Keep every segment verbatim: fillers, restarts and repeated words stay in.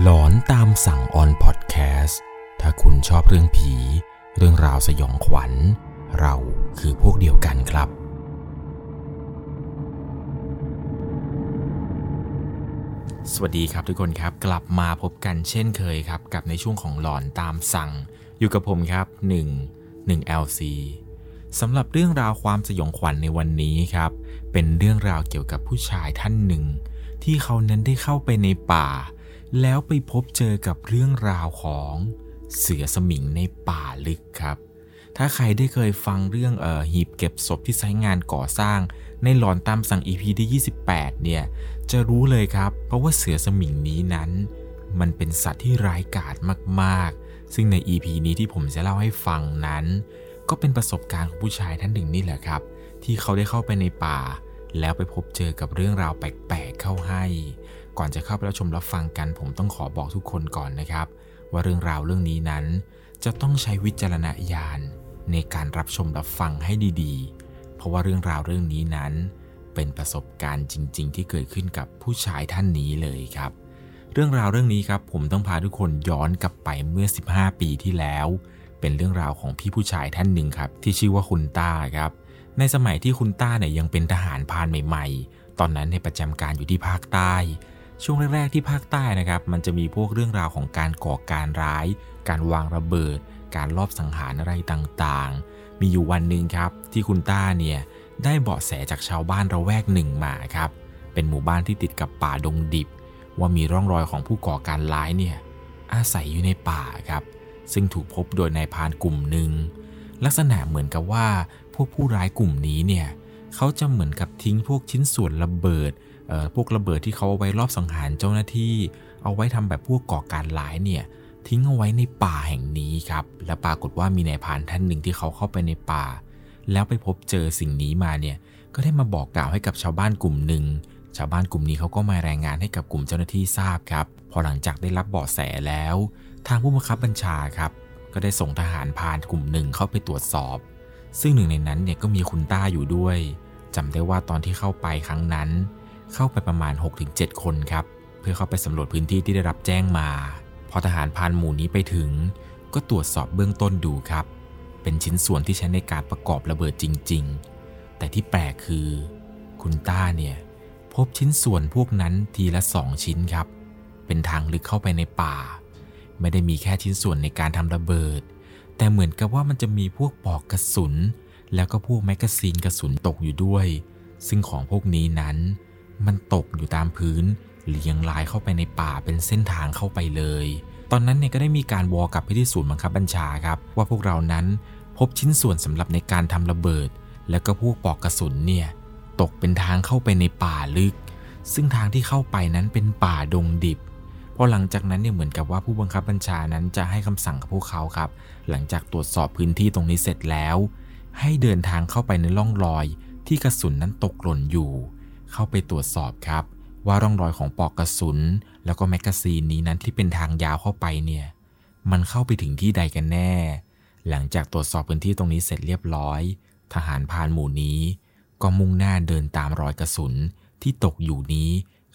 หลอนตามสั่งออนพอดแคสต์ถ้าคุณชอบเรื่องผีเรื่องราวสยองขวัญเราคือพวกเดียวกันครับสวัสดีครับทุกคนครับกลับมาพบกันเช่นเคยครับกับในช่วงของหลอนตามสั่งอยู่กับผมครับหนึ่ง หนึ่ง แอล ซี สำหรับเรื่องราวความสยองขวัญในวันนี้ครับเป็นเรื่องราวเกี่ยวกับผู้ชายท่านหนึ่งที่เขานั้นได้เข้าไปในป่าแล้วไปพบเจอกับเรื่องราวของเสือสมิงในป่าลึกครับถ้าใครได้เคยฟังเรื่องเอ่อหีบเก็บศพที่ใช้งานก่อสร้างในหลอนตามสั่ง อี พี ที่ ยี่สิบแปดเนี่ยจะรู้เลยครับเพราะว่าเสือสมิงนี้นั้นมันเป็นสัตว์ที่ร้ายกาจมากๆซึ่งใน อี พี นี้ที่ผมจะเล่าให้ฟังนั้นก็เป็นประสบการณ์ของผู้ชายท่านหนึ่งนี่แหละครับที่เขาได้เข้าไปในป่าแล้วไปพบเจอกับเรื่องราวแปลกๆเข้าให้ก่อนจะเข้าไปรับชมรับฟังกันผมต้องขอบอกทุกคนก่อนนะครับว่าเรื่องราวเรื่องนี้นั้นจะต้องใช้วิจารณญาณในการรับชมรับฟังให้ดีๆเพราะว่าเรื่องราวเรื่องนี้นั้นเป็นประสบการณ์จริงๆที่เกิดขึ้นกับผู้ชายท่านนี้เลยครับเรื่องราวเรื่องนี้ครับผมต้องพาทุกคนย้อนกลับไปเมื่อสิบห้าปีที่แล้วเป็นเรื่องราวของพี่ผู้ชายท่านหนึ่งครับที่ชื่อว่าคุณต้าครับในสมัยที่คุณต้าเนี่ยยังเป็นทหารพรานใหม่ๆตอนนั้นในประจำการอยู่ที่ภาคใต้ช่วงแรกๆที่ภาคใต้นะครับมันจะมีพวกเรื่องราวของการก่อการร้ายการวางระเบิดการลอบสังหารอะไรต่างๆมีอยู่วันหนึ่งครับที่คุณต้าเนี่ยได้เบาะแสจากชาวบ้านระแวกหนึ่งมาครับเป็นหมู่บ้านที่ติดกับป่าดงดิบว่ามีร่องรอยของผู้ก่อการร้ายเนี่ยอาศัยอยู่ในป่าครับซึ่งถูกพบโดยนายพรานกลุ่มหนึ่งลักษณะเหมือนกับว่าพวกผู้ร้ายกลุ่มนี้เนี่ยเขาจะเหมือนกับทิ้งพวกชิ้นส่วนระเบิดเอ่อพวกระเบิดที่เขาเอาไว้ลอบสังหารเจ้าหน้าที่เอาไว้ทำแบบพวกก่อการร้ายเนี่ยทิ้งเอาไว้ในป่าแห่งนี้ครับและปรากฏว่ามีนายพรานท่านหนึ่งที่เขาเข้าไปในป่าแล้วไปพบเจอสิ่งนี้มาเนี่ยก็ได้มาบอกกล่าวให้กับชาวบ้านกลุ่มหนึ่งชาวบ้านกลุ่มนี้เขาก็มารายงานให้กับกลุ่มเจ้าหน้าที่ทราบครับพอหลังจากได้รับเบาะแสแล้วทางผู้บังคับบัญชาครับก็ได้ส่งทหารพรานกลุ่มหนึ่งเข้าไปตรวจสอบซึ่งหนึ่งในนั้นเนี่ยก็มีคุณต้าอยู่ด้วยจำได้ว่าตอนที่เข้าไปครั้งนั้นเข้าไปประมาณ หกถึงเจ็ด คนครับเพื่อเข้าไปสำรวจพื้นที่ที่ได้รับแจ้งมาพอทหารพรานหมู่นี้ไปถึงก็ตรวจสอบเบื้องต้นดูครับเป็นชิ้นส่วนที่ใช้ในการประกอบระเบิดจริงๆแต่ที่แปลกคือคุณต้าเนี่ยพบชิ้นส่วนพวกนั้นทีละสองชิ้นครับเป็นทางลึกเข้าไปในป่าไม่ได้มีแค่ชิ้นส่วนในการทำระเบิดแต่เหมือนกับว่ามันจะมีพวกปลอกกระสุนแล้วก็พวกแมกกาซีนกระสุนตกอยู่ด้วยซึ่งของพวกนี้นั้นมันตกอยู่ตามพื้นเรียงรายเข้าไปในป่าเป็นเส้นทางเข้าไปเลยตอนนั้นเนี่ยก็ได้มีการวอลกลับไปที่ศูนย์บังคับบัญชาครับว่าพวกเรานั้นพบชิ้นส่วนสำหรับในการทำระเบิดแล้วก็พวกปลอกกระสุนเนี่ยตกเป็นทางเข้าไปในป่าลึกซึ่งทางที่เข้าไปนั้นเป็นป่าดงดิบพอหลังจากนั้นเนี่ยเหมือนกับว่าผู้บังคับบัญชานั้นจะให้คำสั่งกับพวกเขาครับหลังจากตรวจสอบพื้นที่ตรงนี้เสร็จแล้วให้เดินทางเข้าไปในร่องรอยที่กระสุนนั้นตกหล่นอยู่เข้าไปตรวจสอบครับว่าร่องรอยของปลอกกระสุนแล้วก็แมกกาซีนนี้นั้นที่เป็นทางยาวเข้าไปเนี่ยมันเข้าไปถึงที่ใดกันแน่หลังจากตรวจสอบพื้นที่ตรงนี้เสร็จเรียบร้อยทหารพรานหมู่นี้ก็มุ่งหน้าเดินตามรอยกระสุนที่ตกอยู่นี้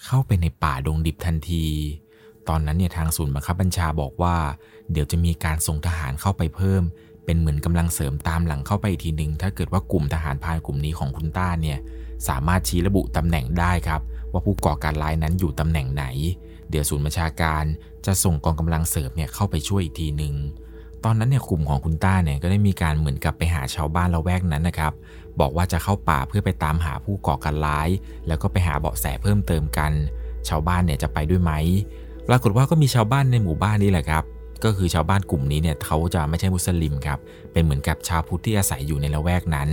เข้าไปในป่าดงดิบทันทีตอนนั้นเนี่ยทางศูนย์บังคับบัญชาบอกว่าเดี๋ยวจะมีการส่งทหารเข้าไปเพิ่มเป็นเหมือนกำลังเสริมตามหลังเข้าไปทีนึงถ้าเกิดว่ากลุ่มทหารพรานกลุ่มนี้ของคุณต้าเนี่ยสามารถชี้ระบุตำแหน่งได้ครับว่าผู้ก่อการร้ายนั้นอยู่ตำแหน่งไหนเดี๋ยวศูนย์บัญชาการจะส่งกองกำลังเสริมเนี่ยเข้าไปช่วยอีกทีนึงตอนนั้นเนี่ยกลุ่มของคุณต้าเนี่ยก็ได้มีการเหมือนกับไปหาชาวบ้านละแวกนั้นนะครับบอกว่าจะเข้าป่าเพื่อไปตามหาผู้ก่อการร้ายแล้วก็ไปหาเบาะแสเพิ่มเติมกันชาวบ้านเนี่ยจะไปด้วยไหมปรากฏว่าก็มีชาวบ้านในหมู่บ้านนี่แหละครับก็คือชาวบ้านกลุ่มนี้เนี่ยเขาจะไม่ใช่มุสลิมครับเป็นเหมือนกับชาวพุทธที่อาศัยอยู่ในละแวกนั้น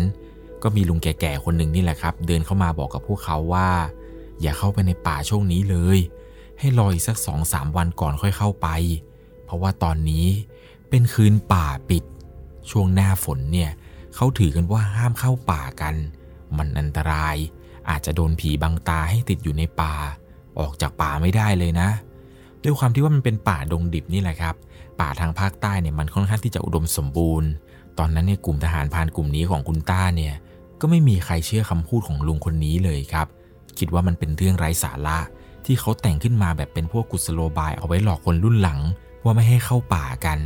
ก็มีลุงแก่ๆคนหนึ่งนี่แหละครับเดินเข้ามาบอกกับพวกเขาว่าอย่าเข้าไปในป่าช่วงนี้เลยให้รออีกสัก สองถึงสาม วันก่อนค่อยเข้าไปเพราะว่าตอนนี้เป็นคืนป่าปิดช่วงหน้าฝนเนี่ยเขาถือกันว่าห้ามเข้าป่ากันมันอันตรายอาจจะโดนผีบังตาให้ติดอยู่ในป่าออกจากป่าไม่ได้เลยนะด้วยความที่ว่ามันเป็นป่าดงดิบนี่แหละครับป่าทางภาคใต้เนี่ยมันค่อนข้างที่จะอุดมสมบูรณ์ตอนนั้นเนี่ยกลุ่มทหารพรานกลุ่มนี้ของคุณต้าเนี่ยก็ไม่มีใครเชื่อคำพูดของลุงคนนี้เลยครับคิดว่ามันเป็นเรื่องไร้สาระ ที่เขาแต่งขึ้นมาแบบเป็นพวกกุศโลบายเอาไว้หลอกคนรุ่นหลังว่าไม่ให้เข้าป่ากัน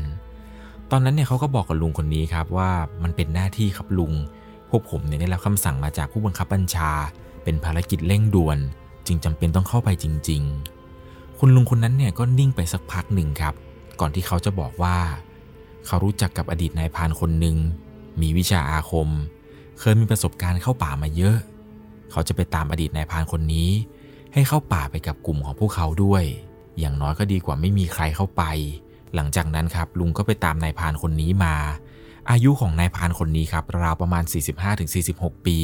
ตอนนั้นเนี่ยเขาก็บอกกับลุงคนนี้ครับว่ามันเป็นหน้าที่ครับลุงพวกผมเนี่ยได้รับคำสั่งมาจากผู้บังคับบัญชาเป็นภารกิจเร่งด่วนจึงจำเป็นต้องเข้าไปจริงๆคุณลุงคนนั้นเนี่ยก็นิ่งไปสักพักหนึ่งครับก่อนที่เขาจะบอกว่าเขารู้จักกับอดีตนายพรานคนหนึ่งมีวิชาอาคมเคยมีประสบการณ์เข้าป่ามาเยอะเขาจะไปตามอดีตนายพรานคนนี้ให้เข้าป่าไปกับกลุ่มของพวกเขาด้วยอย่างน้อยก็ดีกว่าไม่มีใครเข้าไปหลังจากนั้นครับลุงก็ไปตามนายพรานคนนี้มาอายุของนายพรานคนนี้ครับราวประมาณ สี่สิบห้าถึงสี่สิบหก ปี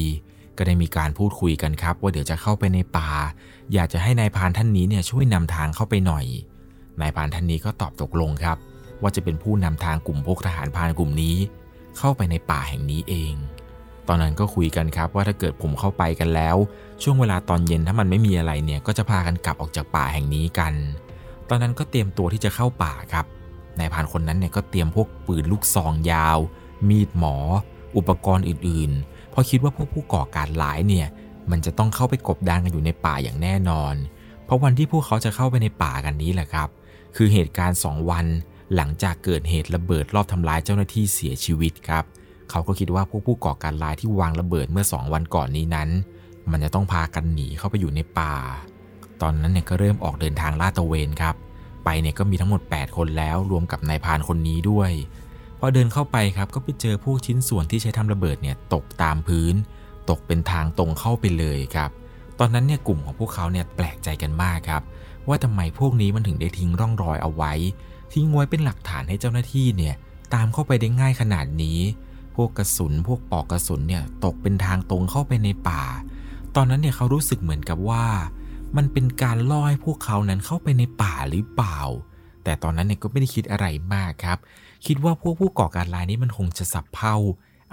ก็ได้มีการพูดคุยกันครับว่าเดี๋ยวจะเข้าไปในป่าอยากจะให้นายพรานท่านนี้เนี่ยช่วยนำทางเข้าไปหน่อยนายพรานท่านนี้ก็ตอบตกลงครับว่าจะเป็นผู้นำทางกลุ่มพวกทหารพรานกลุ่มนี้เข้าไปในป่าแห่งนี้เองตอนนั้นก็คุยกันครับว่าถ้าเกิดผมเข้าไปกันแล้วช่วงเวลาตอนเย็นถ้ามันไม่มีอะไรเนี่ยก็จะพากันกลับออกจากป่าแห่งนี้กันตอนนั้นก็เตรียมตัวที่จะเข้าป่าครับนายพรานคนนั้นเนี่ยก็เตรียมพวกปืนลูกซองยาวมีดหมออุปกรณ์อื่นๆเพราะคิดว่าพวกผู้ก่อการร้ายเนี่ยมันจะต้องเข้าไปกบดานกันอยู่ในป่าอย่างแน่นอนเพราะวันที่พวกเขาจะเข้าไปในป่ากันนี้แหละครับคือเหตุการณ์สองวันหลังจากเกิดเหตุระเบิดรอบทำร้ายเจ้าหน้าที่เสียชีวิตครับเขาก็คิดว่าพวกผู้ก่อการร้ายที่วางระเบิดเมื่อสองวันก่อนนี้นั้นมันจะต้องพากันหนีเข้าไปอยู่ในป่าตอนนั้นเนี่ยก็เริ่มออกเดินทางลาดตระเวนครับไปเนี่ยก็มีทั้งหมดแปดคนแล้วรวมกับนายพรานคนนี้ด้วยพอเดินเข้าไปครับก็ไปเจอพวกชิ้นส่วนที่ใช้ทำระเบิดเนี่ยตกตามพื้นตกเป็นทางตรงเข้าไปเลยครับตอนนั้นเนี่ยกลุ่มของพวกเขาเนี่ยแปลกใจกันมากครับว่าทำไมพวกนี้มันถึงได้ทิ้งร่องรอยเอาไว้ทิ้งไว้เป็นหลักฐานให้เจ้าหน้าที่เนี่ยตามเข้าไปได้ง่ายขนาดนี้พวกกระสุนพวกปอกกระสุนเนี่ยตกเป็นทางตรงเข้าไปในป่าตอนนั้นเนี่ยเขารู้สึกเหมือนกับว่ามันเป็นการล่อให้พวกเขานั้นเข้าไปในป่าหรือเปล่าแต่ตอนนั้นเนี่ยก็ไม่ได้คิดอะไรมากครับคิดว่าพวกผู้ก่อการร้ายนี้มันคงจะสับเพ่า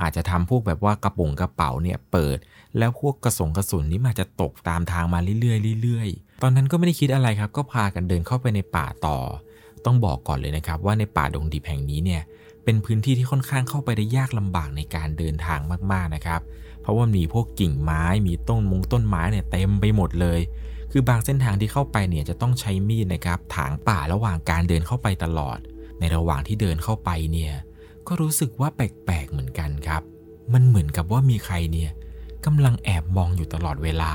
อาจจะทำพวกแบบว่ากระป๋องกระเป๋าเนี่ยเปิดแล้วพวกกระสุนกระสุนนี้มันจะตกตามทางมาเรื่อยๆเรื่อยๆตอนนั้นก็ไม่ได้คิดอะไรครับก็พากันเดินเข้าไปในป่าต่อต้องบอกก่อนเลยนะครับว่าในป่าดงดิบแห่งนี้เนี่ยเป็นพื้นที่ที่ค่อนข้างเข้าไปได้ยากลำบากในการเดินทางมากๆนะครับเพราะว่ามีพวกกิ่งไม้มีต้นมงต้นไม้เนี่ยเต็มไปหมดเลยคือบางเส้นทางที่เข้าไปเนี่ยจะต้องใช้มีดนะครับถางป่าระหว่างการเดินเข้าไปตลอดในระหว่างที่เดินเข้าไปเนี่ยก็รู้สึกว่าแปลกๆเหมือนกันครับมันเหมือนกับว่ามีใครเนี่ยกำลังแอบมองอยู่ตลอดเวลา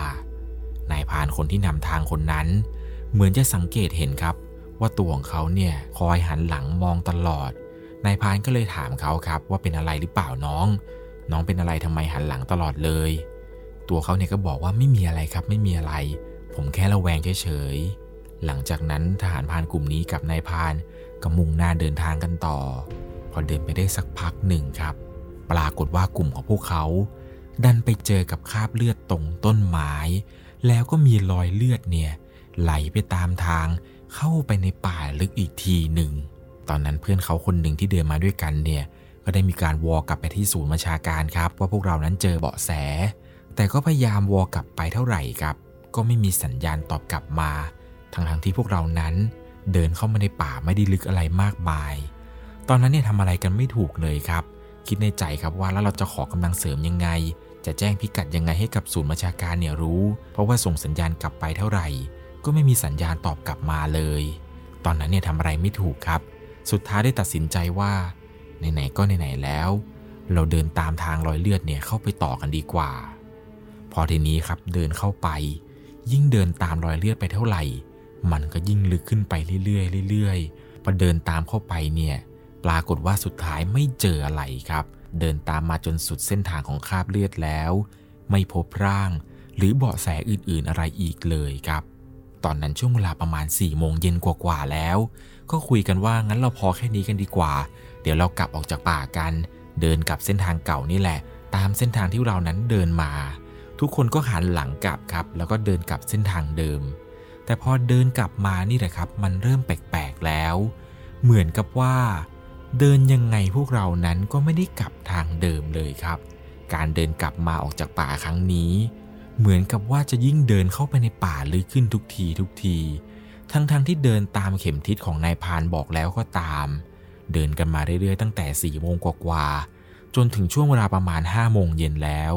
นายพรานคนที่นำทางคนนั้นเหมือนจะสังเกตเห็นครับว่าตัวของเขาเนี่ยคอยหันหลังมองตลอดนายพรานก็เลยถามเขาครับว่าเป็นอะไรหรือเปล่าน้องน้องเป็นอะไรทำไมหันหลังตลอดเลยตัวเขาเนี่ยก็บอกว่าไม่มีอะไรครับไม่มีอะไรผมแค่ระแวงเฉยๆหลังจากนั้นทหารพรานกลุ่มนี้กับนายพรานก็มุ่งหน้าเดินทางกันต่อพอเดินไปได้สักพักหนึ่งครับปรากฏว่ากลุ่มของพวกเขาดันไปเจอกับคราบเลือดตรงต้นไม้แล้วก็มีรอยเลือดเนี่ยไหลไปตามทางเข้าไปในป่าลึกอีกทีหนึ่งตอนนั้นเพื่อนเขาคนหนึ่งที่เดินมาด้วยกันเนี่ยก็ได้มีการวอลกลับไปที่ศูนย์บัญชาการครับว่าพวกเรานั้นเจอเบาะแสแต่ก็พยายามวอลกลับไปเท่าไหร่ครับก็ไม่มีสัญญาณตอบกลับมาทั้งๆที่พวกเรานั้นเดินเข้ามาในป่าไม่ได้ลึกอะไรมากมายตอนนั้นเนี่ยทำอะไรกันไม่ถูกเลยครับคิดในใจครับว่าแล้วเราจะขอกำลังเสริมยังไงจะแจ้งพิกัดยังไงให้กับศูนย์บัญชาการเนี่ยรู้เพราะว่าส่งสัญญาณกลับไปเท่าไหร่ก็ไม่มีสัญญาณตอบกลับมาเลยตอนนั้นเนี่ยทำอะไรไม่ถูกครับสุดท้ายได้ตัดสินใจว่าไหนๆก็ไหนๆแล้วเราเดินตามทางรอยเลือดเนี่ยเข้าไปต่อกันดีกว่าพอทีนี้ครับเดินเข้าไปยิ่งเดินตามรอยเลือดไปเท่าไหร่มันก็ยิ่งลึกขึ้นไปเรื่อยๆเรื่อยๆพอเดินตามเข้าไปเนี่ยปรากฏว่าสุดท้ายไม่เจออะไรครับเดินตามมาจนสุดเส้นทางของคราบเลือดแล้วไม่พบร่างหรือเบาะแสอื่นๆอะไรอีกเลยครับตอนนั้นช่วงเวลาประมาณสี่โมงเย็นกว่าๆแล้วก็คุยกันว่างั้นเราพอแค่นี้กันดีกว่าเดี๋ยวเรากลับออกจากป่ากันเดินกลับเส้นทางเก่านี่แหละตามเส้นทางที่เรานั้นเดินมาทุกคนก็หันหลังกลับครับแล้วก็เดินกลับเส้นทางเดิมแต่พอเดินกลับมานี่แหละครับมันเริ่มแปลกๆแล้วเหมือนกับว่าเดินยังไงพวกเรานั้นก็ไม่ได้กลับทางเดิมเลยครับการเดินกลับมาออกจากป่าครั้งนี้เหมือนกับว่าจะยิ่งเดินเข้าไปในป่าลึกขึ้นทุกทีทุกทีทั้งๆที่เดินตามเข็มทิศของนายพรานบอกแล้วก็ตามเดินกันมาเรื่อยๆตั้งแต่สี่โมงกว่าๆจนถึงช่วงเวลาประมาณห้าโมงเย็นแล้ว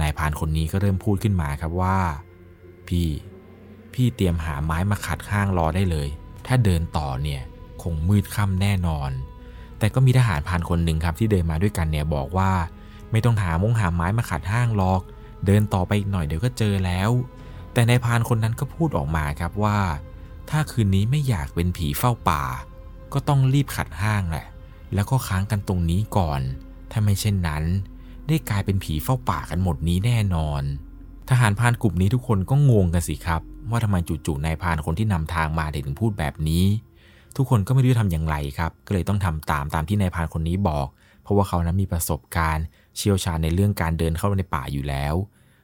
นายพรานคนนี้ก็เริ่มพูดขึ้นมาครับว่าพี่ พี่เตรียมหาไม้มาขัดข้างรอได้เลยถ้าเดินต่อเนี่ยคงมืดค่ำแน่นอนแต่ก็มีทหารพรานคนหนึ่งครับที่เดินมาด้วยกันเนี่ยบอกว่าไม่ต้องหามงหาไม้มาขัดห้างหรอกเดินต่อไปอีกหน่อยเดี๋ยวก็เจอแล้วแต่นายพรานคนนั้นก็พูดออกมาครับว่าถ้าคืนนี้ไม่อยากเป็นผีเฝ้าป่าก็ต้องรีบขัดห้างแหละแล้วก็ค้างกันตรงนี้ก่อนถ้าไม่เช่นนั้นได้กลายเป็นผีเฝ้าป่ากันหมดนี้แน่นอนทหารพรานกลุ่มนี้ทุกคนก็งงกันสิครับว่าทำไมจู่ๆนายพรานคนที่นำทางมาถึงพูดแบบนี้ทุกคนก็ไม่รู้จะทำอย่างไรครับก็เลยต้องทำตามตามที่นายพรานคนนี้บอกเพราะว่าเขานั้นมีประสบการณ์เชี่ยวชาญในเรื่องการเดินเข้าในป่าอยู่แล้ว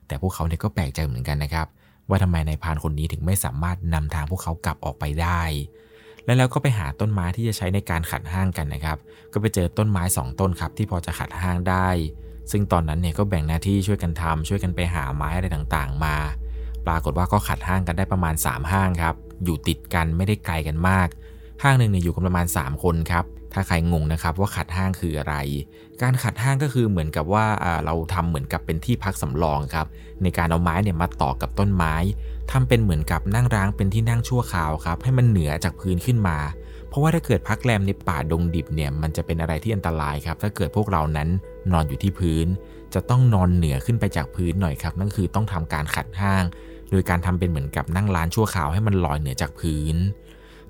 แต่พวกเขาเนี่ยก็แปลกใจเหมือนกันนะครับว่าทำไมนายพรานคนนี้ถึงไม่สามารถนำทางพวกเขากลับออกไปได้และแล้วก็ไปหาต้นไม้ที่จะใช้ในการขัดห้างกันนะครับก็ไปเจอต้นไม้สองต้นครับที่พอจะขัดห้างได้ซึ่งตอนนั้นเนี่ยก็แบ่งหน้าที่ช่วยกันทำช่วยกันไปหาไม้อะไรต่างๆมาปรากฏว่าก็ขัดห้างกันได้ประมาณสามห้างครับอยู่ติดกันไม่ได้ไกลกันมากห้างหนึ่งเนี่ยอยู่กันประมาณสามคนครับถ้าใครงงนะครับว่าขัดห้างคืออะไรการขัดห้างก็คือเหมือนกับว่าเราทำเหมือนกับเป็นที่พักสำรองครับในการเอาไม้เนี่ยมาต่อกับต้นไม้ทำเป็นเหมือนกับนั่งร้างเป็นที่นั่งชั่วคราวครับให้มันเหนือจากพื้นขึ้นมาเพราะว่าถ้าเกิดพักแรมในป่าดงดิบเนี่ยมันจะเป็นอะไรที่อันตรายครับถ้าเกิดพวกเรานั้นนอนอยู่ที่พื้นจะต้องนอนเหนือขึ้นไปจากพื้นหน่อยครับนั่นคือต้องทำการขัดห้างโดยการทำเป็นเหมือนกับนั่งร้านชั่วคราวให้มันลอยเหนือจากพื้น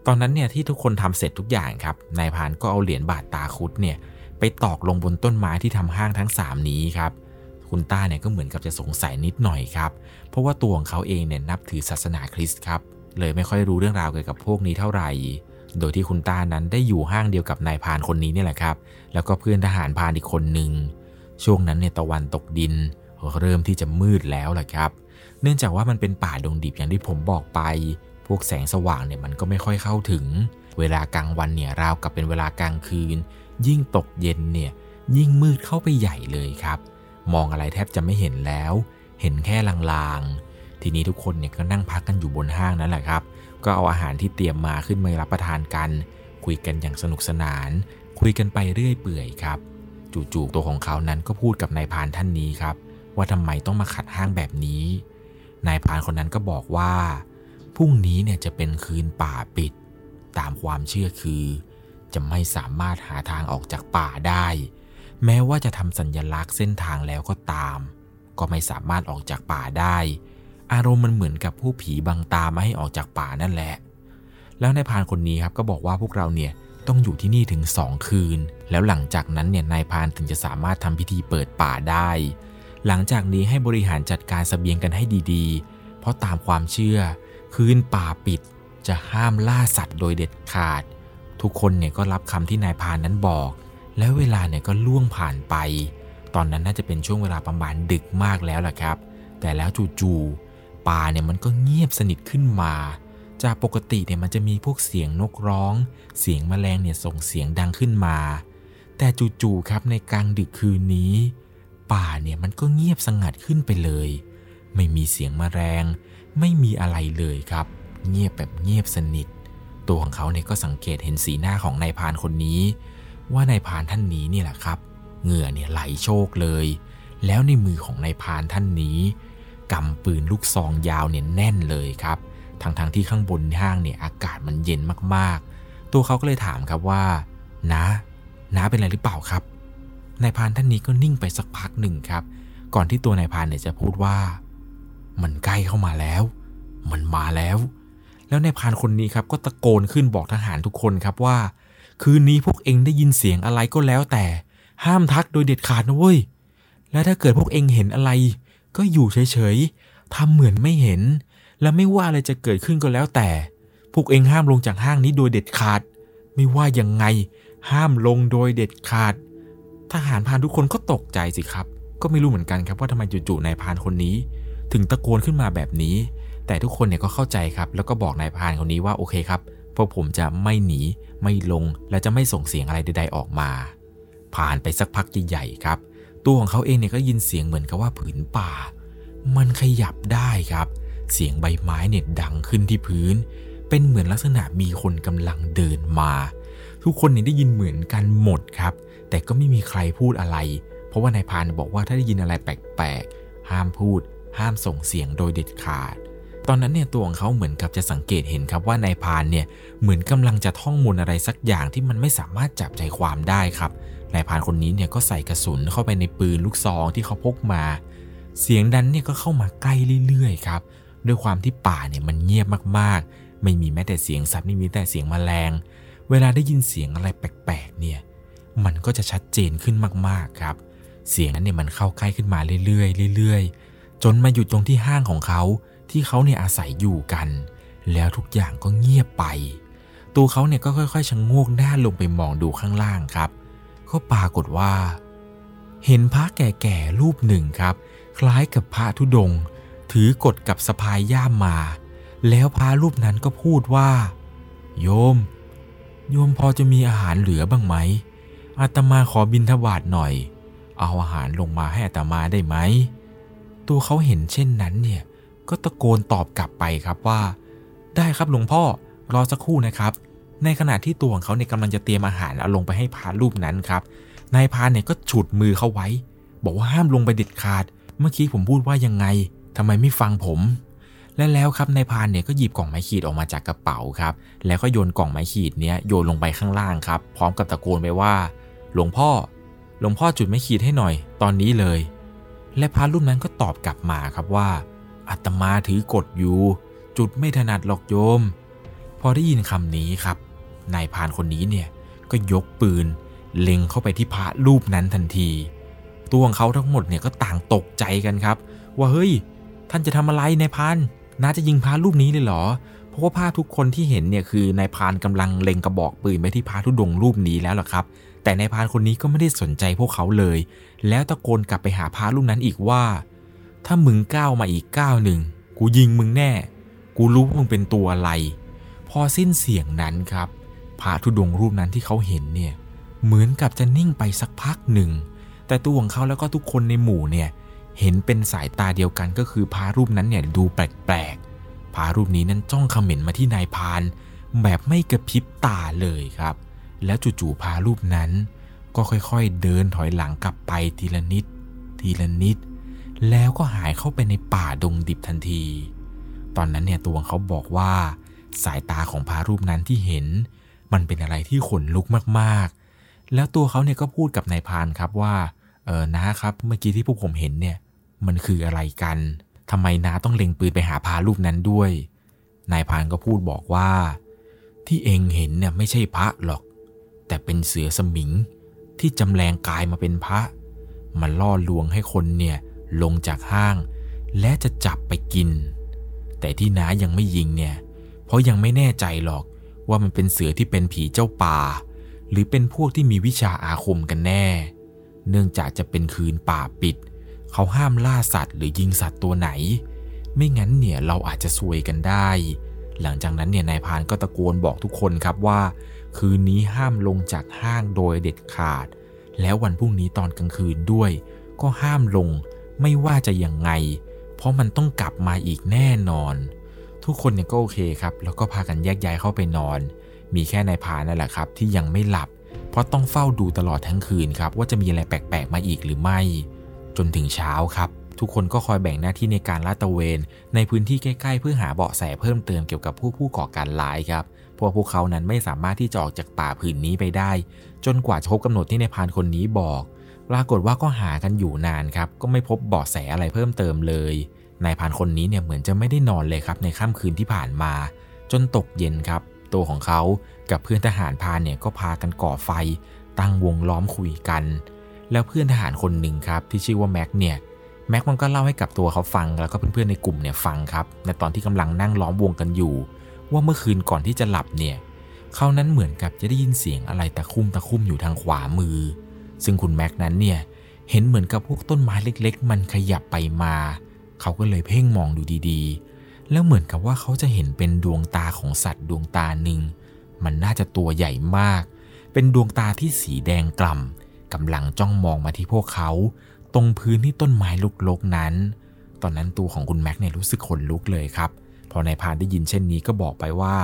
ตอนนั้นเนี่ยที่ทุกคนทำเสร็จทุกอย่างครับนายพรานก็เอาเหรียญบาทตาคุดเนี่ยไปตอกลงบนต้นไม้ที่ทำห้างทั้งสามนี้ครับคุณต้าเนี่ยก็เหมือนกับจะสงสัยนิดหน่อยครับเพราะว่าตัวของเขาเองเนี่ยนับถือศาสนาคริสต์ครับเลยไม่ค่อยรู้เรื่องราวเกี่ยวกับพวกนี้เท่าไหร่โดยที่คุณต้านั้นได้อยู่ห้างเดียวกับนายพรานคนนี้นี่แหละครับแล้วก็เพื่อนทหารพรานอีกคนหนึ่งช่วงนั้นเนี่ยตะวันตกดินเริ่มที่จะมืดแล้วแหละครับเนื่องจากว่ามันเป็นป่าดงดิบอย่างที่ผมบอกไปพวกแสงสว่างเนี่ยมันก็ไม่ค่อยเข้าถึงเวลากลางวันเนี่ยราวกับเป็นเวลากลางคืนยิ่งตกเย็นเนี่ยยิ่งมืดเข้าไปใหญ่เลยครับมองอะไรแทบจะไม่เห็นแล้วเห็นแค่ลางๆทีนี้ทุกคนเนี่ยก็นั่งพักกันอยู่บนห้างนั่นแหละครับก็เอาอาหารที่เตรียมมาขึ้นมารับประทานกันคุยกันอย่างสนุกสนานคุยกันไปเรื่อยเปื่อยครับจู่ๆตัวของเขานั้นก็พูดกับนายพรานท่านนี้ครับว่าทำไมต้องมาขัดห้างแบบนี้นายพรานคนนั้นก็บอกว่าพรุ่งนี้เนี่ยจะเป็นคืนป่าปิดตามความเชื่อคือจะไม่สามารถหาทางออกจากป่าได้แม้ว่าจะทำสัญลักษณ์เส้นทางแล้วก็ตามก็ไม่สามารถออกจากป่าได้อารมณ์มันเหมือนกับผู้ผีบังตาไม่ให้ออกจากป่านั่นแหละแล้วนายพรานคนนี้ครับก็บอกว่าพวกเราเนี่ยต้องอยู่ที่นี่ถึงสองคืนแล้วหลังจากนั้นเนี่ยนายพรานถึงจะสามารถทำพิธีเปิดป่าได้หลังจากนี้ให้บริหารจัดการเสบียงกันให้ดีๆเพราะตามความเชื่อคืนป่าปิดจะห้ามล่าสัตว์โดยเด็ดขาดทุกคนเนี่ยก็รับคำที่นายพรานนั้นบอกแล้วเวลาเนี่ยก็ล่วงผ่านไปตอนนั้นน่าจะเป็นช่วงเวลาประมาณดึกมากแล้วล่ะครับแต่แล้วจู่ๆป่าเนี่ยมันก็เงียบสนิทขึ้นมาจากปกติเนี่ยมันจะมีพวกเสียงนกร้องเสียงแมลงเนี่ยส่งเสียงดังขึ้นมาแต่จู่ๆครับในกลางดึกคืนนี้ป่าเนี่ยมันก็เงียบสงัดขึ้นไปเลยไม่มีเสียงแมลงไม่มีอะไรเลยครับเงียบแบบเงียบสนิทตัวของเขาเนี่ยก็สังเกตเห็นสีหน้าของนายพรานคนนี้ว่านายพรานท่านนี้นี่แหละครับเหงื่อเนี่ยไหลโชกเลยแล้วในมือของนายพรานท่านนี้กำปืนลูกซองยาวเนี่ยแน่นเลยครับทั้งๆ ท, ที่ข้างบนห้างเนี่ยอากาศมันเย็นมากๆตัวเขาก็เลยถามครับว่าน้าน้าเป็นอะไรหรือเปล่าครับนายพรานท่านนี้ก็นิ่งไปสักพักหนึ่งครับก่อนที่ตัวนายพรานเนี่ยจะพูดว่ามันใกล้เข้ามาแล้วมันมาแล้วแล้วนายพรานคนนี้ครับก็ตะโกนขึ้นบอกทหารทุกคนครับว่าคืนนี้พวกเองได้ยินเสียงอะไรก็แล้วแต่ห้ามทักโดยเด็ดขาดนะเว้ยและถ้าเกิดพวกเองเห็นอะไรก็อยู่เฉยๆทำเหมือนไม่เห็นและไม่ว่าอะไรจะเกิดขึ้นก็แล้วแต่พวกเองห้ามลงจากห้างนี้โดยเด็ดขาดไม่ว่ายังไงห้ามลงโดยเด็ดขาดทหารพรานทุกคนก็ตกใจสิครับก็ไม่รู้เหมือนกันครับว่าทำไมจู่ๆนายพรานคนนี้ถึงตะโกนขึ้นมาแบบนี้แต่ทุกคนเนี่ยก็เข้าใจครับแล้วก็บอกนายพรานคนนี้ว่าโอเคครับพวกผมจะไม่หนีไม่ลงและจะไม่ส่งเสียงอะไรใดๆออกมาผ่านไปสักพักใหญ่ๆครับตัวของเขาเองเนี่ยก็ยินเสียงเหมือนกับว่าผืนป่ามันขยับได้ครับเสียงใบไม้เนี่ยดังขึ้นที่พื้นเป็นเหมือนลักษณะมีคนกำลังเดินมาทุกคนเนี่ยได้ยินเหมือนกันหมดครับแต่ก็ไม่มีใครพูดอะไรเพราะว่านายพรานบอกว่าถ้าได้ยินอะไรแปลกๆห้ามพูดห้ามส่งเสียงโดยเด็ดขาด ตอนนั้นเนี่ยตัวของเขาเหมือนกับจะสังเกตเห็นครับว่านายพานเนี่ยเหมือนกำลังจะท่องมนต์อะไรสักอย่างที่มันไม่สามารถจับใจความได้ครับนายพานคนนี้เนี่ยก็ใส่กระสุนเข้าไปในปืนลูกซองที่เขาพกมาเสียงดันเนี่ยก็เข้ามาใกล้เรื่อยๆครับด้วยความที่ป่าเนี่ยมันเงียบมากๆไม่มีแม้แต่เสียงสัตว์ไม่มีแต่เสียงแมลงเวลาได้ยินเสียงอะไรแปลกๆเนี่ยมันก็จะชัดเจนขึ้นมากๆครับเสียงนั้นเนี่ยมันเข้าใกล้ขึ้นมาเรื่อยๆเรื่อยๆจนมาหยุดตรงที่ห้างของเขาที่เขาเนี่ยอาศัยอยู่กันแล้วทุกอย่างก็เงียบไปตัวเขาเนี่ยก็ค่อยๆชะโงกหน้าลงไปมองดูข้างล่างครับก็ปรากฏว่าเห็นพระแก่ๆรูปหนึ่งครับคล้ายกับพระธุดงค์ถือกฎกับสะพายย่ามมาแล้วพระรูปนั้นก็พูดว่าโยมโยมพอจะมีอาหารเหลือบ้างไหมอาตมาขอบิณฑบาตหน่อยเอาอาหารลงมาให้อาตมาได้ไหมตัวเขาเห็นเช่นนั้นเนี่ยก็ตะโกนตอบกลับไปครับว่าได้ครับหลวงพ่อรอสักครู่นะครับในขณะที่ตัวของเขาเนี่ยกำลังจะเตรียมอาหารเอาลงไปให้พระรูปนั้นครับนายพานเนี่ยก็ฉุดมือเขาไว้บอกว่าห้ามลงไปเด็ดขาดเมื่อกี้ผมพูดว่ายังไงทำไมไม่ฟังผมและแล้วครับนายพานเนี่ยก็หยิบกล่องไม้ขีดออกมาจากกระเป๋าครับแล้วก็โยนกล่องไม้ขีดเนี้ยโยนลงไปข้างล่างครับพร้อมกับตะโกนไปว่าหลวงพ่อหลวงพ่อจุดไม้ขีดให้หน่อยตอนนี้เลยและพระรูปนั้นก็ตอบกลับมาครับว่าอาตมาถือกฎอยู่จุดไม่ถนัดหรอกโยมพอได้ยินคำนี้ครับนายพานคนนี้เนี่ยก็ยกปืนเล็งเข้าไปที่พระรูปนั้นทันทีตัวของเขาทั้งหมดเนี่ยก็ต่างตกใจกันครับว่าเฮ้ยท่านจะทำอะไรนายพานน่าจะยิงพระรูปนี้เลยเหรอเพราะว่าพระทุกคนที่เห็นเนี่ยคือนายพานกำลังเล็งกระบอกปืนไปที่พระธุดงค์รูปนี้แล้วล่ะครับแต่นายพานคนนี้ก็ไม่ได้สนใจพวกเขาเลยแล้วตะโกนกลับไปหาพระรูปนั้นอีกว่าถ้ามึงก้าวมาอีกก้าวหนึ่งกูยิงมึงแน่กูรู้ว่ามึงเป็นตัวอะไรพอสิ้นเสียงนั้นครับพระธุดงค์รูปนั้นที่เขาเห็นเนี่ยเหมือนกับจะนิ่งไปสักพักหนึ่งแต่ตัวของเขาแล้วก็ทุกคนในหมู่เนี่ยเห็นเป็นสายตาเดียวกันก็คือพระรูปนั้นเนี่ยดูแปลกๆพระรูปนี้นั้นจ้องเขม็นมาที่นายพานแบบไม่กระพริบตาเลยครับแล้วจู่ๆพระรูปนั้นก็ค่อยๆเดินถอยหลังกลับไปทีละนิดทีละนิดแล้วก็หายเข้าไปในป่าดงดิบทันทีตอนนั้นเนี่ยตัวเขาบอกว่าสายตาของพระรูปนั้นที่เห็นมันเป็นอะไรที่ขนลุกมากๆแล้วตัวเขาเนี่ยก็พูดกับนายพานครับว่าเออนะครับเมื่อกี้ที่พวกผมเห็นเนี่ยมันคืออะไรกันทำไมน้าต้องเล็งปืนไปหาพระรูปนั้นด้วยนายพานก็พูดบอกว่าที่เองเห็นเนี่ยไม่ใช่พระหรอกแต่เป็นเสือสมิงที่จำแรงกายมาเป็นพระมันล่อลวงให้คนเนี่ยลงจากห้างและจะจับไปกินแต่ที่น้ายังไม่ยิงเนี่ยเพราะยังไม่แน่ใจหรอกว่ามันเป็นเสือที่เป็นผีเจ้าป่าหรือเป็นพวกที่มีวิชาอาคมกันแน่เนื่องจากจะเป็นคืนป่าปิดเขาห้ามล่าสัตว์หรือยิงสัตว์ตัวไหนไม่งั้นเนี่ยเราอาจจะซวยกันได้หลังจากนั้นเนี่ยนายพานก็ตะโกนบอกทุกคนครับว่าคืนนี้ห้ามลงจากห้างโดยเด็ดขาดแล้ววันพรุ่งนี้ตอนกลางคืนด้วยก็ห้ามลงไม่ว่าจะยังไงเพราะมันต้องกลับมาอีกแน่นอนทุกคนเนี่ยก็โอเคครับแล้วก็พากันแยกย้ายเข้าไปนอนมีแค่นายพานนั่นแหละครับที่ยังไม่หลับเพราะต้องเฝ้าดูตลอดทั้งคืนครับว่าจะมีอะไรแปลกๆมาอีกหรือไม่จนถึงเช้าครับทุกคนก็คอยแบ่งหน้าที่ในการลาดตระเวนในพื้นที่ใกล้ๆเพื่อหาเบาะแสเพิ่มเติมเกี่ยวกับผู้ผู้ก่อการร้ายครับเพราะพวกเขานั้นไม่สามารถที่จะออกจากป่าผืนนี้ไปได้จนกว่าจะครบกำหนดที่นายพานคนนี้บอกปรากฏว่าก็หากันอยู่นานครับก็ไม่พบเบาะแสอะไรเพิ่มเติมเลยนายพานคนนี้เนี่ยเหมือนจะไม่ได้นอนเลยครับในค่ำคืนที่ผ่านมาจนตกเย็นครับตัวของเขากับเพื่อนทหารพานเนี่ยก็พากันก่อไฟตั้งวงล้อมคุยกันแล้วเพื่อนทหารคนหนึ่งครับที่ชื่อว่าแม็กเนี่ยแม็กมันก็เล่าให้กับตัวเขาฟังแล้วก็เพื่อนๆในกลุ่มเนี่ยฟังครับในตอนที่กำลังนั่งล้อมวงกันอยู่ว่าเมื่อคืนก่อนที่จะหลับเนี่ยเขานั้นเหมือนกับจะได้ยินเสียงอะไรตะคุ่มตะคุ่มอยู่ทางขวามือซึ่งคุณแม็กนั้นเนี่ยเห็นเหมือนกับพวกต้นไม้เล็กๆมันขยับไปมาเขาก็เลยเพ่งมองดูดีๆแล้วเหมือนกับว่าเขาจะเห็นเป็นดวงตาของสัตว์ดวงตาหนึ่งมันน่าจะตัวใหญ่มากเป็นดวงตาที่สีแดงกล่ำกำลังจ้องมองมาที่พวกเขาตรงพื้นที่ต้นไม้รกๆนั้นตอนนั้นตัวของคุณแม็กเนี่ยรู้สึกขนลุกเลยครับพอนายพานได้ยินเช่นนี้ก็บอกไปว่า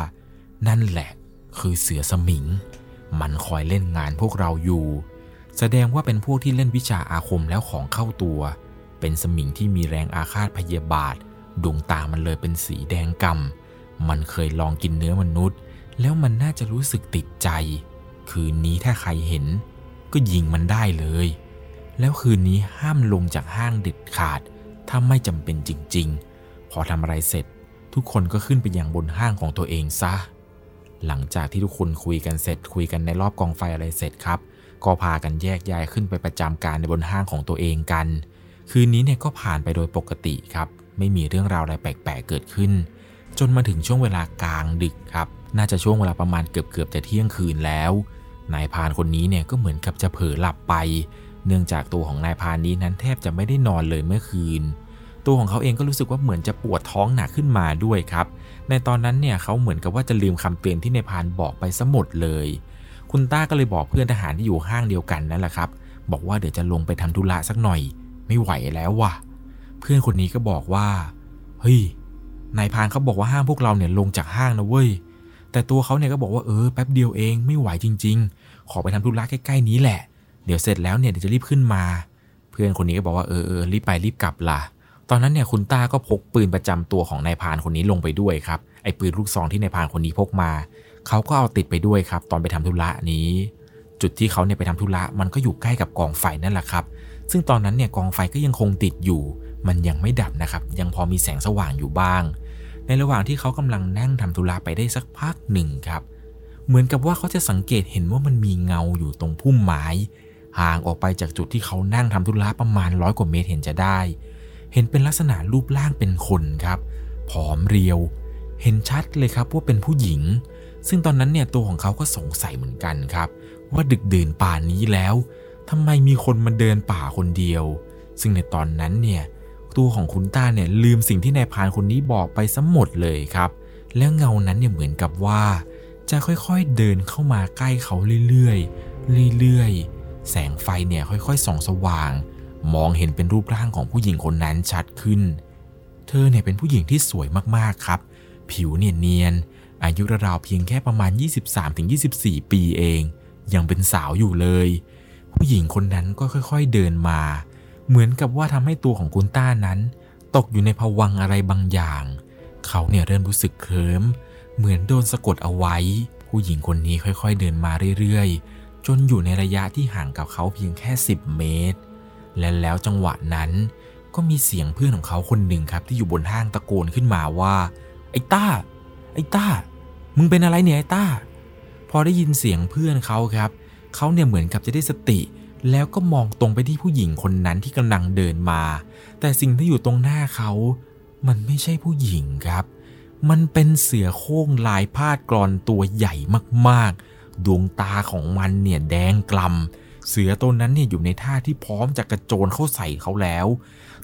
นั่นแหละคือเสือสมิงมันคอยเล่นงานพวกเราอยู่แสดงว่าเป็นพวกที่เล่นวิชาอาคมแล้วของเข้าตัวเป็นสมิงที่มีแรงอาฆาตพยาบาท ดวงตามันเลยเป็นสีแดงกำ่ำมันเคยลองกินเนื้อมนุษย์แล้วมันน่าจะรู้สึกติดใจคืนนี้ถ้าใครเห็นก็ยิงมันได้เลยแล้วคืนนี้ห้ามลงจากห้างเด็ดขาดถ้าไม่จำเป็นจริงๆพอทำอะไรเสร็จทุกคนก็ขึ้นไปยังบนห้างของตัวเองซะหลังจากที่ทุกคนคุยกันเสร็จคุยกันในรอบกองไฟอะไรเสร็จครับก็พากันแยกย้ายขึ้นไปประจำการในบนห้างของตัวเองกันคืนนี้เนี่ยก็ผ่านไปโดยปกติครับไม่มีเรื่องราวอะไรแปลกๆเกิดขึ้นจนมาถึงช่วงเวลากลางดึกครับน่าจะช่วงเวลาประมาณเกือบๆจะเที่ยงคืนแล้วนายพานคนนี้เนี่ยก็เหมือนกับจะเผลอหลับไปเนื่องจากตัวของนายพานนี้นั้นแทบจะไม่ได้นอนเลยเมื่อคืนตัวของเขาเองก็รู้สึกว่าเหมือนจะปวดท้องหนักขึ้นมาด้วยครับในตอนนั้นเนี่ยเขาเหมือนกับว่าจะลืมคำเตือนที่นายพานบอกไปซะหมดเลยคุณต้าก็เลยบอกเพื่อนทหารที่อยู่ห้างเดียวกันนั่นแหละครับบอกว่าเดี๋ยวจะลงไปทำธุระสักหน่อยไม่ไหวแล้วว่ะเพื่อนคนนี้ก็บอกว่าเฮ้ยนายพานเขาบอกว่าห้ามพวกเราเนี่ยลงจากห้างนะเว้ยแต่ตัวเขาเนี่ยก็บอกว่าเออแป๊บเดียวเองไม่ไหวจริงๆขอไปทำธุระใกล้ๆนี้แหละเดี๋ยวเสร็จแล้วเนี่ยเดี๋ยวจะรีบขึ้นมาเพื่อนคนนี้ก็บอกว่าเออๆรีบไปรีบกลับล่ะตอนนั้นเนี่ยคุณต้าก็พกปืนประจำตัวของนายพานคนนี้ลงไปด้วยครับไอ้ปืนลูกซองที่นายพานคนนี้พกมาเขาก็เอาติดไปด้วยครับตอนไปทำธุระนี้จุดที่เขาเนี่ยไปทำธุระมันก็อยู่ใกล้กับกองไฟนั่นแหละครับซึ่งตอนนั้นเนี่ยกองไฟก็ยังคงติดอยู่มันยังไม่ดับนะครับยังพอมีแสงสว่างอยู่บ้างในระหว่างที่เขากำลังนั่งทำธุระไปได้สักพักหนึ่งครับเหมือนกับว่าเขาจะสังเกตเห็นว่ามันมีเงาอยู่ตรงพุ่มไม้ห่างออกไปจากจุดที่เขานั่งทำธุระประมาณร้อยกว่าเมตรเห็นจะได้เห็นเป็นลักษณะรูปร่างเป็นคนครับผอมเรียวเห็นชัดเลยครับว่าเป็นผู้หญิงซึ่งตอนนั้นเนี่ยตัวของเขาก็สงสัยเหมือนกันครับว่าดึกดื่นป่านนี้แล้วทำไมมีคนมาเดินป่าคนเดียวซึ่งในตอนนั้นเนี่ยตัวของคุณต้าเนี่ยลืมสิ่งที่นายพานคนนี้บอกไปซะหมดเลยครับแล้วเงานั้นเนี่ยเหมือนกับว่าจะค่อยๆเดินเข้ามาใกล้เขาเรื่อยๆเรื่อยๆแสงไฟเนี่ยค่อยๆส่องสว่างมองเห็นเป็นรูปร่างของผู้หญิงคนนั้นชัดขึ้นเธอเนี่ยเป็นผู้หญิงที่สวยมากๆครับผิวเนี่ยเนียนอายุราวๆเพียงแค่ประมาณ ยี่สิบสามถึงยี่สิบสี่ ปีเองยังเป็นสาวอยู่เลยผู้หญิงคนนั้นก็ค่อยๆเดินมาเหมือนกับว่าทำให้ตัวของคุณต้านั้นตกอยู่ในภวังค์อะไรบางอย่างเขาเนี่ยเริ่มรู้สึกเคลิ้มเหมือนโดนสะกดเอาไว้ผู้หญิงคนนี้ค่อยๆเดินมาเรื่อยๆจนอยู่ในระยะที่ห่างกับเขาเพียงแค่สิบเมตรและแล้วจังหวะนั้นก็มีเสียงเพื่อนของเขาคนหนึ่งครับที่อยู่บนห้างตะโกนขึ้นมาว่าไอ้ต้าไอ้ต้ามึงเป็นอะไรเนี่ยไอ้ต้าพอได้ยินเสียงเพื่อนเขาครับเขาเนี่ยเหมือนกับจะได้สติแล้วก็มองตรงไปที่ผู้หญิงคนนั้นที่กำลังเดินมาแต่สิ่งที่อยู่ตรงหน้าเขามันไม่ใช่ผู้หญิงครับมันเป็นเสือโคร่งลายพาดกรอนตัวใหญ่มากๆดวงตาของมันเนี่ยแดงกล่ำเสือตัวนั้นเนี่ยอยู่ในท่าที่พร้อมจะกระโจนเข้าใส่เขาแล้ว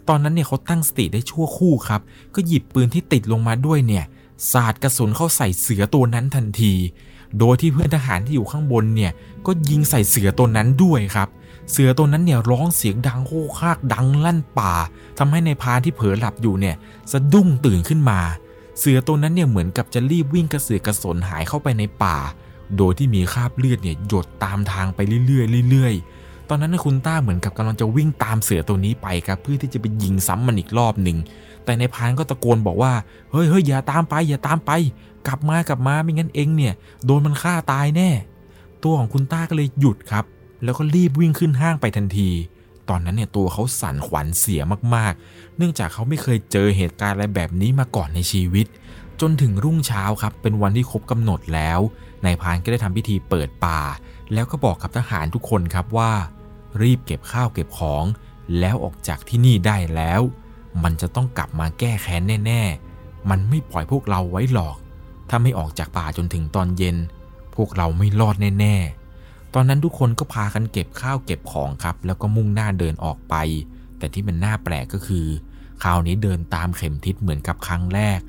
ตอนนั้นเนี่ยเขาตั้งสติได้ชั่วครู่ครับก็หยิบปืนที่ติดลงมาด้วยเนี่ยสาดกระสุนเข้าใส่เสือตัวนั้นทันทีโดยที่เพื่อนทหารที่อยู่ข้างบนเนี่ยก็ยิงใส่เสือตัวนั้นด้วยครับเสือตัวนั้นเนี่ยร้องเสียงดังโคคากดังลั่นป่าทำให้นายพานที่เผลอหลับอยู่เนี่ยสะดุ้งตื่นขึ้นมาเสือตัวนั้นเนี่ยเหมือนกับจะรีบวิ่งกระเสือกกระสนหายเข้าไปในป่าโดยที่มีคราบเลือดเนี่ยหยดตามทางไปเรื่อยๆเรื่อยๆตอนนั้นคุณต้าเหมือนกับกำลังจะวิ่งตามเสือตัวนี้ไปครับเพื่อที่จะไปยิงซ้ำมันอีกรอบหนึ่งแต่นายพานก็ตะโกนบอกว่าเฮ้ยเฮ้ยอย่าตามไปอย่าตามไปกลับมากลับมาไม่งั้นเองเนี่ยโดนมันฆ่าตายแน่ตัวของคุณต้าก็เลยหยุดครับแล้วก็รีบวิ่งขึ้นห้างไปทันทีตอนนั้นเนี่ยตัวเขาสั่นขวัญเสียมากๆเนื่องจากเขาไม่เคยเจอเหตุการณ์อะไรแบบนี้มาก่อนในชีวิตจนถึงรุ่งเช้าครับเป็นวันที่ครบกำหนดแล้วนายพานก็ได้ทำพิธีเปิดป่าแล้วก็บอกกับทหารทุกคนครับว่ารีบเก็บข้าวเก็บของแล้วออกจากที่นี่ได้แล้วมันจะต้องกลับมาแก้แค้นแน่ๆมันไม่ปล่อยพวกเราไว้หรอกถ้าไม่ออกจากป่าจนถึงตอนเย็นพวกเราไม่รอดแน่ๆตอนนั้นทุกคนก็พากันเก็บข้าวเก็บของครับแล้วก็มุ่งหน้าเดินออกไปแต่ที่มันน่าแปลกก็คือคราวนี้เดินตามเข็มทิศเหมือนกับครั้งแรก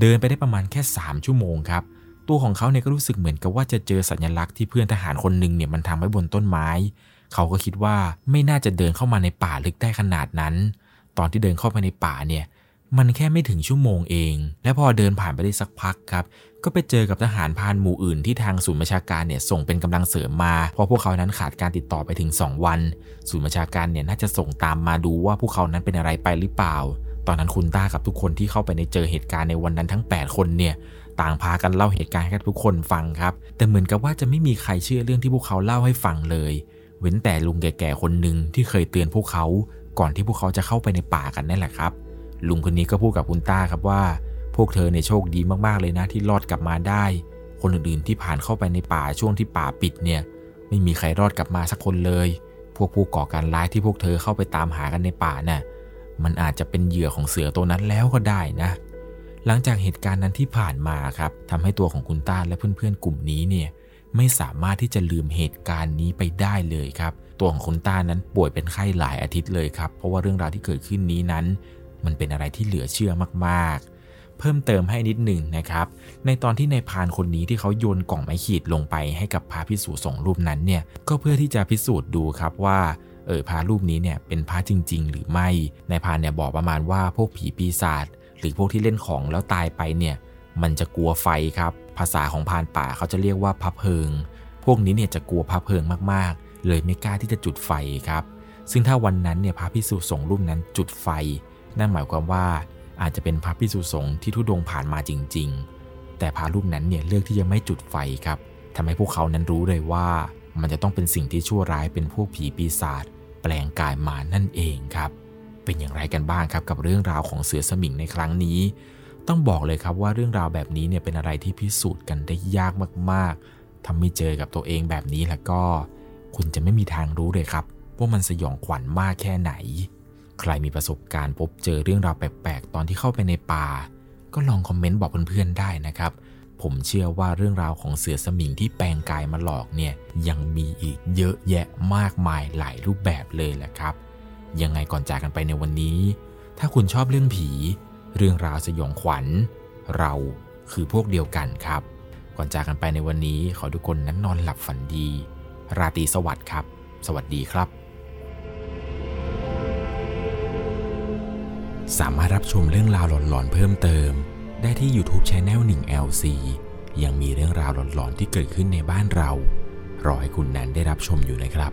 เดินไปได้ประมาณแค่สามชั่วโมงครับตัวของเขาเนี่ยก็รู้สึกเหมือนกับว่าจะเจอสัญลักษณ์ที่เพื่อนทหารคนหนึ่งเนี่ยมันทำไว้บนต้นไม้เขาก็คิดว่าไม่น่าจะเดินเข้ามาในป่าลึกได้ขนาดนั้นตอนที่เดินเข้าไปในป่าเนี่ยมันแค่ไม่ถึงชั่วโมงเองและพอเดินผ่านไปได้สักพักครับก็ไปเจอกับทหารพรานหมู่อื่นที่ทางศูนย์บัญชาการเนี่ยส่งเป็นกำลังเสริมมาเพราะพวกเขานั้นขาดการติดต่อไปถึงสองวันศูนย์บัญชาการเนี่ยน่าจะส่งตามมาดูว่าพวกเขานั้นเป็นอะไรไปหรือเปล่า ตอนนั้นคุณต้ากับทุกคนที่เข้าไปในเจอเหตุการณ์ในวันนั้นทั้งแปดคนเนี่ยต่างพากันเล่าเหตุการณ์ให้ทุกคนฟังครับแต่เหมือนกับว่าจะไม่มีใครเชื่อเรื่องที่พวกเขาเล่าให้ฟังเลยเว้นแต่ลุงแก่ๆคนหนึ่งที่เคยเตือนพวกเขาก่อนที่พวกเขาจะเข้าไปในป่ากันนั่นแหละครับลุงคนนี้ก็พูดกับคุณต้าครับว่าพวกเธอเนี่ยโชคดีมากๆเลยนะที่รอดกลับมาได้คนอื่นๆที่ผ่านเข้าไปในป่าช่วงที่ป่าปิดเนี่ยไม่มีใครรอดกลับมาสักคนเลยพวกผู้ก่อการร้ายที่พวกเธอเข้าไปตามหากันในป่าน่ะมันอาจจะเป็นเหยื่อของเสือตัวนั้นแล้วก็ได้นะหลังจากเหตุการณ์นั้นที่ผ่านมาครับทำให้ตัวของคุณต้าและเพื่อนๆกลุ่มนี้เนี่ยไม่สามารถที่จะลืมเหตุการณ์นี้ไปได้เลยครับตัวของคุณต้านั้นป่วยเป็นไข้หลายอาทิตย์เลยครับเพราะว่าเรื่องราวที่เกิดขึ้นนี้นั้นมันเป็นอะไรที่เหลือเชื่อมากๆเพิ่มเติมให้นิดหนึ่งนะครับในตอนที่นายพรานคนนี้ที่เขาโยนกล่องไม้ขีดลงไปให้กับพระภิกษุสองรูปนั้นเนี่ยก็เพื่อที่จะพิสูจน์ดูครับว่าเออพระรูปนี้เนี่ยเป็นพระจริงๆหรือไม่นายพรานเนี่ยบอกประมาณว่าพวกผีปีศาจหรือพวกที่เล่นของแล้วตายไปเนี่ยมันจะกลัวไฟครับภาษาของพรานป่าเขาจะเรียกว่าพระเพลิงพวกนี้เนี่ยจะกลัวพระเพลิงมากๆเลยไม่กล้าที่จะจุดไฟครับซึ่งถ้าวันนั้นเนี่ยพระภิกษุสองรูปนั้นจุดไฟนั่นหมายความว่าอาจจะเป็นพระภิกษุสงฆ์ที่ทุดงผ่านมาจริงๆแต่พระรูปนั้นเนี่ยเลือกที่จะไม่จุดไฟครับทำให้พวกเขานั้นรู้เลยว่ามันจะต้องเป็นสิ่งที่ชั่วร้ายเป็นพวกผีปีศาจแปลงกายมานั่นเองครับเป็นอย่างไรกันบ้างครับกับเรื่องราวของเสือสมิงในครั้งนี้ต้องบอกเลยครับว่าเรื่องราวแบบนี้เนี่ยเป็นอะไรที่พิสูจน์กันได้ยากมากๆทำไม่เจอกับตัวเองแบบนี้แล้วก็คุณจะไม่มีทางรู้เลยครับว่ามันสยองขวัญมากแค่ไหนใครมีประสบการณ์พบเจอเรื่องราวแปลกๆตอนที่เข้าไปในป่าก็ลองคอมเมนต์บอกเพื่อนๆได้นะครับผมเชื่อว่าเรื่องราวของเสือสมิงที่แปลงกายมาหลอกเนี่ยยังมีอีกเยอะแยะมากมายหลายรูปแบบเลยแหละครับยังไงก่อนจากกันไปในวันนี้ถ้าคุณชอบเรื่องผีเรื่องราวสยองขวัญเราคือพวกเดียวกันครับก่อนจากกันไปในวันนี้ขอทุกคนนั้นนอนหลับฝันดีราตรีสวัสดิ์ครับสวัสดีครับสามารถรับชมเรื่องราวหลอนๆเพิ่มเติมได้ที่ YouTube Channel หนึ่ง แอล ซี ยังมีเรื่องราวหลอนๆที่เกิดขึ้นในบ้านเรารอให้คุณนั้นได้รับชมอยู่นะครับ